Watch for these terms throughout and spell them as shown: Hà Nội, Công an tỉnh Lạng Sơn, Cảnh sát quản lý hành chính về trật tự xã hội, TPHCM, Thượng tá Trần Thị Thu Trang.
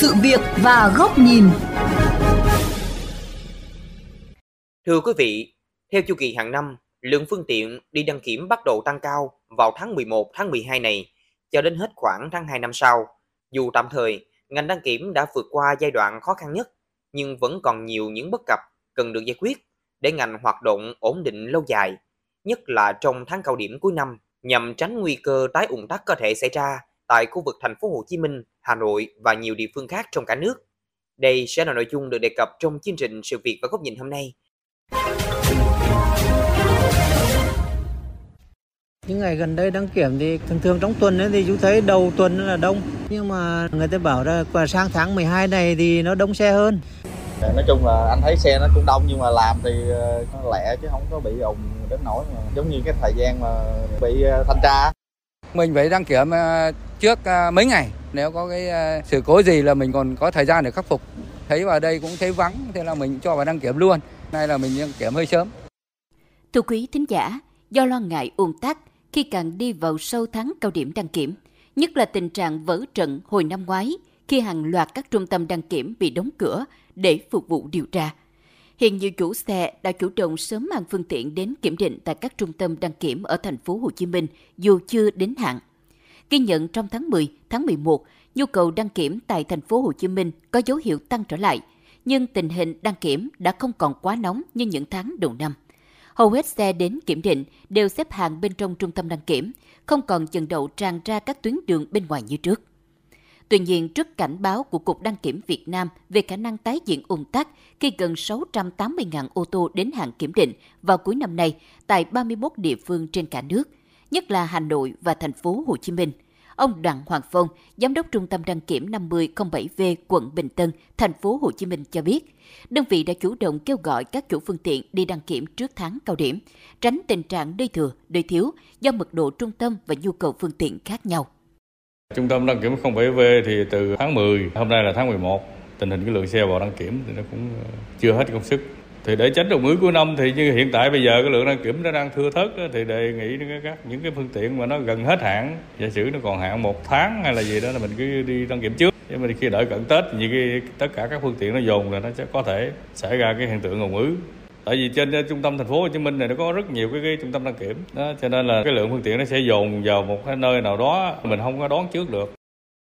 sự việc và góc nhìn. Thưa quý vị, theo chu kỳ hàng năm, lượng phương tiện đi đăng kiểm bắt đầu tăng cao vào tháng 11, tháng 12 này cho đến hết khoảng tháng 2 năm sau. Dù tạm thời, ngành đăng kiểm đã vượt qua giai đoạn khó khăn nhất, nhưng vẫn còn nhiều những bất cập cần được giải quyết để ngành hoạt động ổn định lâu dài, nhất là trong tháng cao điểm cuối năm, nhằm tránh nguy cơ tái ùn tắc có thể xảy ra tại khu vực thành phố Hồ Chí Minh, Hà Nội và nhiều địa phương khác trong cả nước. Đây sẽ là nội dung được đề cập trong chương trình Sự việc và góc nhìn hôm nay. Những ngày gần đây đăng kiểm thì thường trong tuần ấy thì chú thấy đầu tuần là đông, nhưng mà người ta bảo là sang tháng 12 này thì nó đông xe hơn. Nói chung là anh thấy xe nó cũng đông nhưng mà làm thì nó lẹ chứ không có bị ùn đến nỗi mà giống như cái thời gian mà bị thanh tra. Mình phải đăng kiểm trước mấy ngày, nếu có cái sự cố gì là mình còn có thời gian để khắc phục. Thấy vào đây cũng thấy vắng, thế là mình cho vào đăng kiểm luôn. Nay là mình đăng kiểm hơi sớm. Thưa quý thính giả, do lo ngại ùn tắc khi càng đi vào sâu tháng cao điểm đăng kiểm, nhất là tình trạng vỡ trận hồi năm ngoái khi hàng loạt các trung tâm đăng kiểm bị đóng cửa để phục vụ điều tra. Hiện nhiều chủ xe đã chủ động sớm mang phương tiện đến kiểm định tại các trung tâm đăng kiểm ở thành phố Hồ Chí Minh dù chưa đến hạn. Ghi nhận trong tháng 10, tháng 11, nhu cầu đăng kiểm tại thành phố Hồ Chí Minh có dấu hiệu tăng trở lại, nhưng tình hình đăng kiểm đã không còn quá nóng như những tháng đầu năm. Hầu hết xe đến kiểm định đều xếp hàng bên trong trung tâm đăng kiểm, không còn dừng đậu tràn ra các tuyến đường bên ngoài như trước. Tuy nhiên, trước cảnh báo của Cục Đăng kiểm Việt Nam về khả năng tái diễn ùn tắc khi gần 680.000 ô tô đến hạn kiểm định vào cuối năm nay tại 31 địa phương trên cả nước, nhất là Hà Nội và thành phố Hồ Chí Minh, ông Đặng Hoàng Phong, Giám đốc Trung tâm Đăng kiểm 5007V quận Bình Tân, thành phố Hồ Chí Minh cho biết, đơn vị đã chủ động kêu gọi các chủ phương tiện đi đăng kiểm trước tháng cao điểm, tránh tình trạng nơi thừa, nơi thiếu do mật độ trung tâm và nhu cầu phương tiện khác nhau. Trung tâm đăng kiểm 07V thì từ tháng 10, hôm nay là tháng 11, tình hình cái lượng xe vào đăng kiểm thì nó cũng chưa hết công sức. Thì để tránh ùn ứ cuối năm thì như hiện tại bây giờ cái lượng đăng kiểm nó đang thưa thớt đó, thì đề nghị các những cái phương tiện mà nó gần hết hạn, giả sử nó còn hạn 1 tháng hay là gì đó là mình cứ đi đăng kiểm trước. Nhưng mà khi đợi cận Tết thì tất cả các phương tiện nó dồn là nó sẽ có thể xảy ra cái hiện tượng ùn ứ. Tại vì trên trung tâm thành phố Hồ Chí Minh này nó có rất nhiều cái trung tâm đăng kiểm đó, cho nên là cái lượng phương tiện nó sẽ dồn vào một cái nơi nào đó mình không có đoán trước được.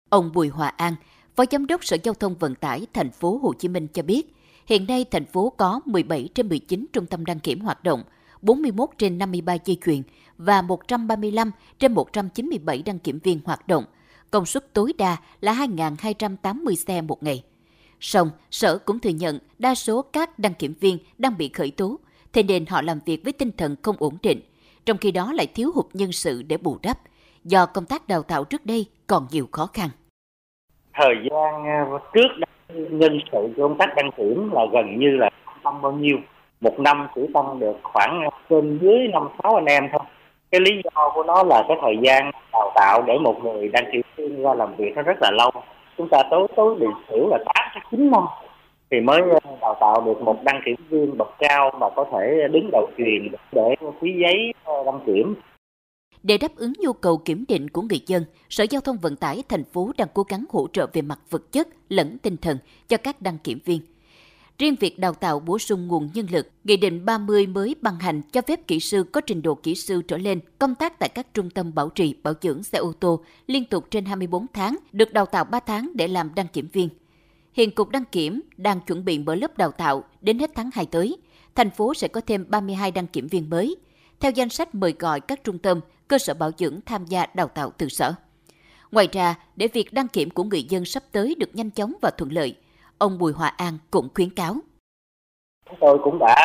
Ông Bùi Hòa An, Phó Giám đốc Sở Giao thông Vận tải thành phố Hồ Chí Minh cho biết, hiện nay thành phố có 17 trên 19 trung tâm đăng kiểm hoạt động, 41 trên 53 dây chuyền và 135 trên 197 đăng kiểm viên hoạt động, công suất tối đa là 2.280 xe một ngày. Song, Sở cũng thừa nhận đa số các đăng kiểm viên đang bị khởi tố, thế nên họ làm việc với tinh thần không ổn định, trong khi đó lại thiếu hụt nhân sự để bù đắp, do công tác đào tạo trước đây còn nhiều khó khăn. Thời gian trước đó, nhân sự công tác đăng kiểm là gần như là không tăng bao nhiêu, một năm chỉ tăng được khoảng trên dưới 5-6 anh em thôi. Cái lý do của nó là cái thời gian đào tạo để một người đăng kiểm viên ra làm việc nó rất là lâu. Chúng ta tối bị thiểu là 8-9 năm thì mới đào tạo được một đăng kiểm viên bậc cao mà có thể đứng đầu truyền để ký giấy đăng kiểm. Để đáp ứng nhu cầu kiểm định của người dân, Sở Giao thông Vận tải thành phố đang cố gắng hỗ trợ về mặt vật chất lẫn tinh thần cho các đăng kiểm viên. Riêng việc đào tạo bổ sung nguồn nhân lực, Nghị định 30 mới ban hành cho phép kỹ sư có trình độ kỹ sư trở lên công tác tại các trung tâm bảo trì, bảo dưỡng xe ô tô liên tục trên 24 tháng, được đào tạo 3 tháng để làm đăng kiểm viên. Hiện Cục Đăng kiểm đang chuẩn bị mở lớp đào tạo đến hết tháng 2 tới. Thành phố sẽ có thêm 32 đăng kiểm viên mới, theo danh sách mời gọi các trung tâm, cơ sở bảo dưỡng tham gia đào tạo từ sở. Ngoài ra, để việc đăng kiểm của người dân sắp tới được nhanh chóng và thuận lợi, ông Bùi Hòa An cũng khuyến cáo. Chúng tôi cũng đã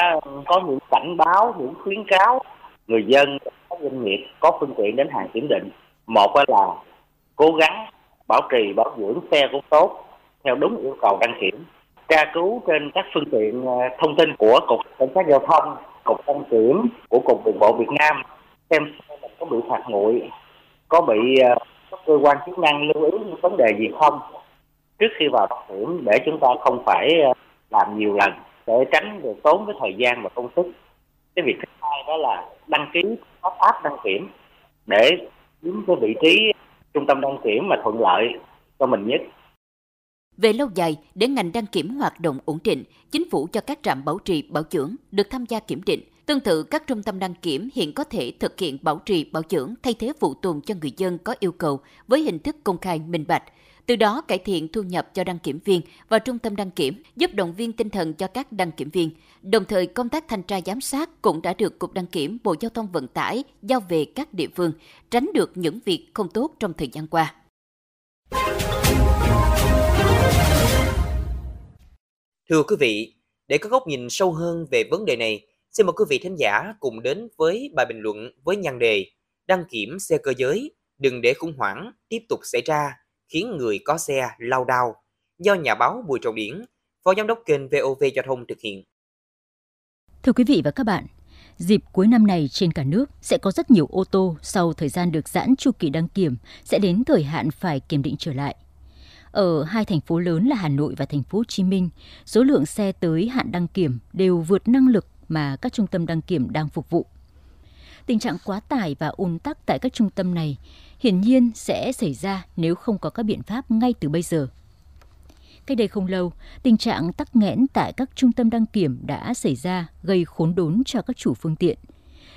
có những cảnh báo, những khuyến cáo người dân, các doanh nghiệp có phương tiện đến hạn kiểm định. Một là cố gắng bảo trì, bảo dưỡng xe cũng tốt, theo đúng yêu cầu đăng kiểm. Tra cứu trên các phương tiện thông tin của Cục Cảnh sát Giao thông, Cục Đăng kiểm, của Cục Đường bộ Việt Nam, xem mình có bị phạt nguội, có bị các cơ quan chức năng lưu ý những vấn đề gì không, trước khi vào đăng kiểm để chúng ta không phải làm nhiều lần để tránh được tốn cái thời gian và công sức. Cái việc thứ hai đó là đăng ký có app đăng kiểm để đứng cái vị trí trung tâm đăng kiểm mà thuận lợi cho mình nhất. Về lâu dài, để ngành đăng kiểm hoạt động ổn định, chính phủ cho các trạm bảo trì bảo dưỡng được tham gia kiểm định. Tương tự, các trung tâm đăng kiểm hiện có thể thực hiện bảo trì bảo dưỡng thay thế phụ tùng cho người dân có yêu cầu với hình thức công khai minh bạch. Từ đó cải thiện thu nhập cho đăng kiểm viên và trung tâm đăng kiểm, giúp động viên tinh thần cho các đăng kiểm viên. Đồng thời, công tác thanh tra giám sát cũng đã được Cục Đăng kiểm Bộ Giao thông Vận tải giao về các địa phương, tránh được những việc không tốt trong thời gian qua. Thưa quý vị, để có góc nhìn sâu hơn về vấn đề này, xin mời quý vị thính giả cùng đến với bài bình luận với nhan đề "Đăng kiểm xe cơ giới, đừng để khủng hoảng tiếp tục xảy ra, khiến người có xe lao đao" do nhà báo Bùi Trọng Điển, phó giám đốc kênh VOV Giao thông thực hiện. Thưa quý vị và các bạn, dịp cuối năm này trên cả nước sẽ có rất nhiều ô tô sau thời gian được giãn chu kỳ đăng kiểm sẽ đến thời hạn phải kiểm định trở lại. Ở hai thành phố lớn là Hà Nội và Thành phố Hồ Chí Minh, số lượng xe tới hạn đăng kiểm đều vượt năng lực mà các trung tâm đăng kiểm đang phục vụ. Tình trạng quá tải và ùn tắc tại các trung tâm này hiển nhiên sẽ xảy ra nếu không có các biện pháp ngay từ bây giờ. Cách đây không lâu, tình trạng tắc nghẽn tại các trung tâm đăng kiểm đã xảy ra, gây khốn đốn cho các chủ phương tiện.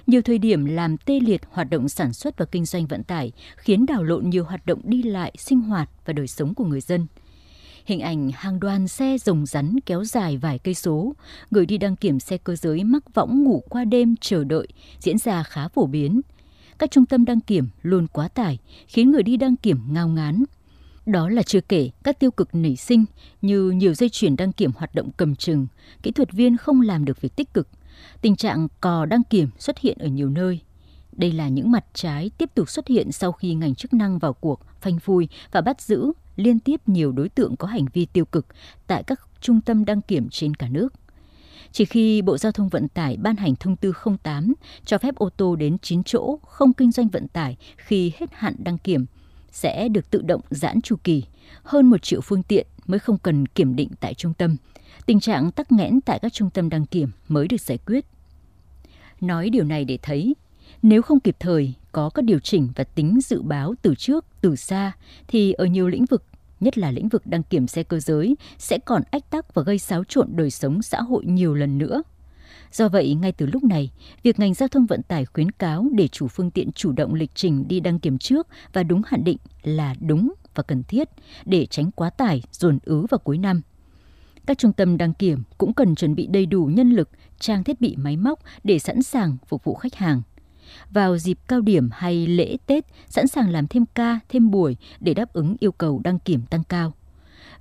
Nhiều thời điểm làm tê liệt hoạt động sản xuất và kinh doanh vận tải, khiến đảo lộn nhiều hoạt động đi lại, sinh hoạt và đời sống của người dân. Hình ảnh hàng đoàn xe rồng rắn kéo dài vài cây số, người đi đăng kiểm xe cơ giới mắc võng ngủ qua đêm chờ đợi diễn ra khá phổ biến. Các trung tâm đăng kiểm luôn quá tải, khiến người đi đăng kiểm ngao ngán. Đó là chưa kể các tiêu cực nảy sinh như nhiều dây chuyền đăng kiểm hoạt động cầm chừng, kỹ thuật viên không làm được việc tích cực. Tình trạng cò đăng kiểm xuất hiện ở nhiều nơi. Đây là những mặt trái tiếp tục xuất hiện sau khi ngành chức năng vào cuộc phanh phui và bắt giữ liên tiếp nhiều đối tượng có hành vi tiêu cực tại các trung tâm đăng kiểm trên cả nước. Chỉ khi Bộ Giao thông Vận tải ban hành thông tư 08 cho phép ô tô đến 9 chỗ không kinh doanh vận tải khi hết hạn đăng kiểm sẽ được tự động giãn chu kỳ, hơn 1 triệu phương tiện mới không cần kiểm định tại trung tâm. Tình trạng tắc nghẽn tại các trung tâm đăng kiểm mới được giải quyết. Nói điều này để thấy, nếu không kịp thời có các điều chỉnh và tính dự báo từ trước, từ xa, thì ở nhiều lĩnh vực, nhất là lĩnh vực đăng kiểm xe cơ giới, sẽ còn ách tắc và gây xáo trộn đời sống xã hội nhiều lần nữa. Do vậy, ngay từ lúc này, việc ngành giao thông vận tải khuyến cáo để chủ phương tiện chủ động lịch trình đi đăng kiểm trước và đúng hạn định là đúng và cần thiết để tránh quá tải, dồn ứ vào cuối năm. Các trung tâm đăng kiểm cũng cần chuẩn bị đầy đủ nhân lực, trang thiết bị máy móc để sẵn sàng phục vụ khách hàng. Vào dịp cao điểm hay lễ Tết, sẵn sàng làm thêm ca, thêm buổi để đáp ứng yêu cầu đăng kiểm tăng cao.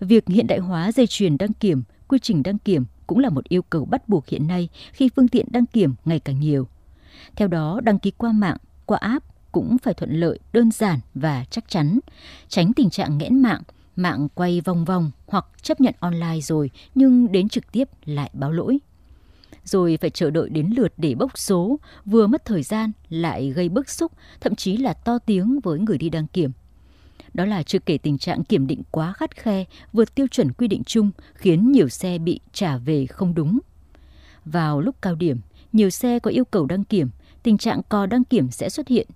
Việc hiện đại hóa dây chuyền đăng kiểm, quy trình đăng kiểm cũng là một yêu cầu bắt buộc hiện nay khi phương tiện đăng kiểm ngày càng nhiều. Theo đó, đăng ký qua mạng, qua app cũng phải thuận lợi, đơn giản và chắc chắn, tránh tình trạng nghẽn mạng quay vòng vòng hoặc chấp nhận online rồi nhưng đến trực tiếp lại báo lỗi. Rồi phải chờ đợi đến lượt để bốc số, vừa mất thời gian lại gây bức xúc, thậm chí là to tiếng với người đi đăng kiểm. Đó là chưa kể tình trạng kiểm định quá khắt khe, vượt tiêu chuẩn quy định chung khiến nhiều xe bị trả về không đúng. Vào lúc cao điểm, nhiều xe có yêu cầu đăng kiểm, tình trạng cò đăng kiểm sẽ xuất hiện.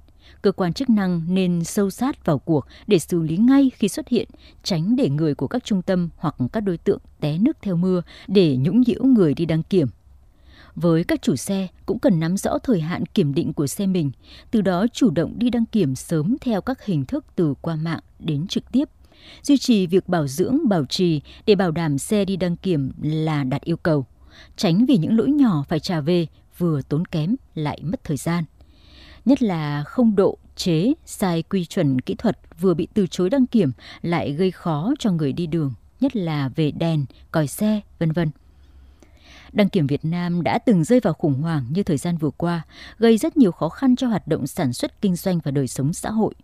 Cơ quan chức năng nên sâu sát vào cuộc để xử lý ngay khi xuất hiện, tránh để người của các trung tâm hoặc các đối tượng té nước theo mưa để nhũng nhiễu người đi đăng kiểm. Với các chủ xe cũng cần nắm rõ thời hạn kiểm định của xe mình, từ đó chủ động đi đăng kiểm sớm theo các hình thức từ qua mạng đến trực tiếp. Duy trì việc bảo dưỡng, bảo trì để bảo đảm xe đi đăng kiểm là đạt yêu cầu, tránh vì những lỗi nhỏ phải trả về vừa tốn kém lại mất thời gian. Nhất là không độ, chế, sai quy chuẩn kỹ thuật vừa bị từ chối đăng kiểm lại gây khó cho người đi đường, nhất là về đèn, còi xe, v.v. Đăng kiểm Việt Nam đã từng rơi vào khủng hoảng như thời gian vừa qua, gây rất nhiều khó khăn cho hoạt động sản xuất kinh doanh và đời sống xã hội.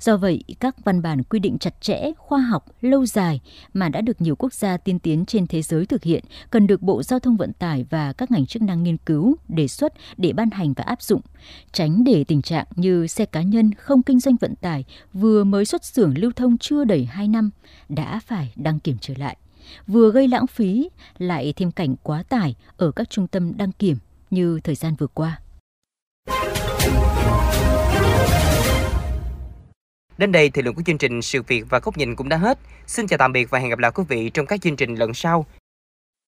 Do vậy, các văn bản quy định chặt chẽ, khoa học, lâu dài mà đã được nhiều quốc gia tiên tiến trên thế giới thực hiện cần được Bộ Giao thông Vận tải và các ngành chức năng nghiên cứu, đề xuất để ban hành và áp dụng, tránh để tình trạng như xe cá nhân không kinh doanh vận tải vừa mới xuất xưởng lưu thông chưa đầy 2 năm đã phải đăng kiểm trở lại, vừa gây lãng phí lại thêm cảnh quá tải ở các trung tâm đăng kiểm như thời gian vừa qua. Đến đây thời lượng của chương trình Sự Việc và Góc Nhìn cũng đã hết. Xin chào tạm biệt và hẹn gặp lại quý vị trong các chương trình lần sau.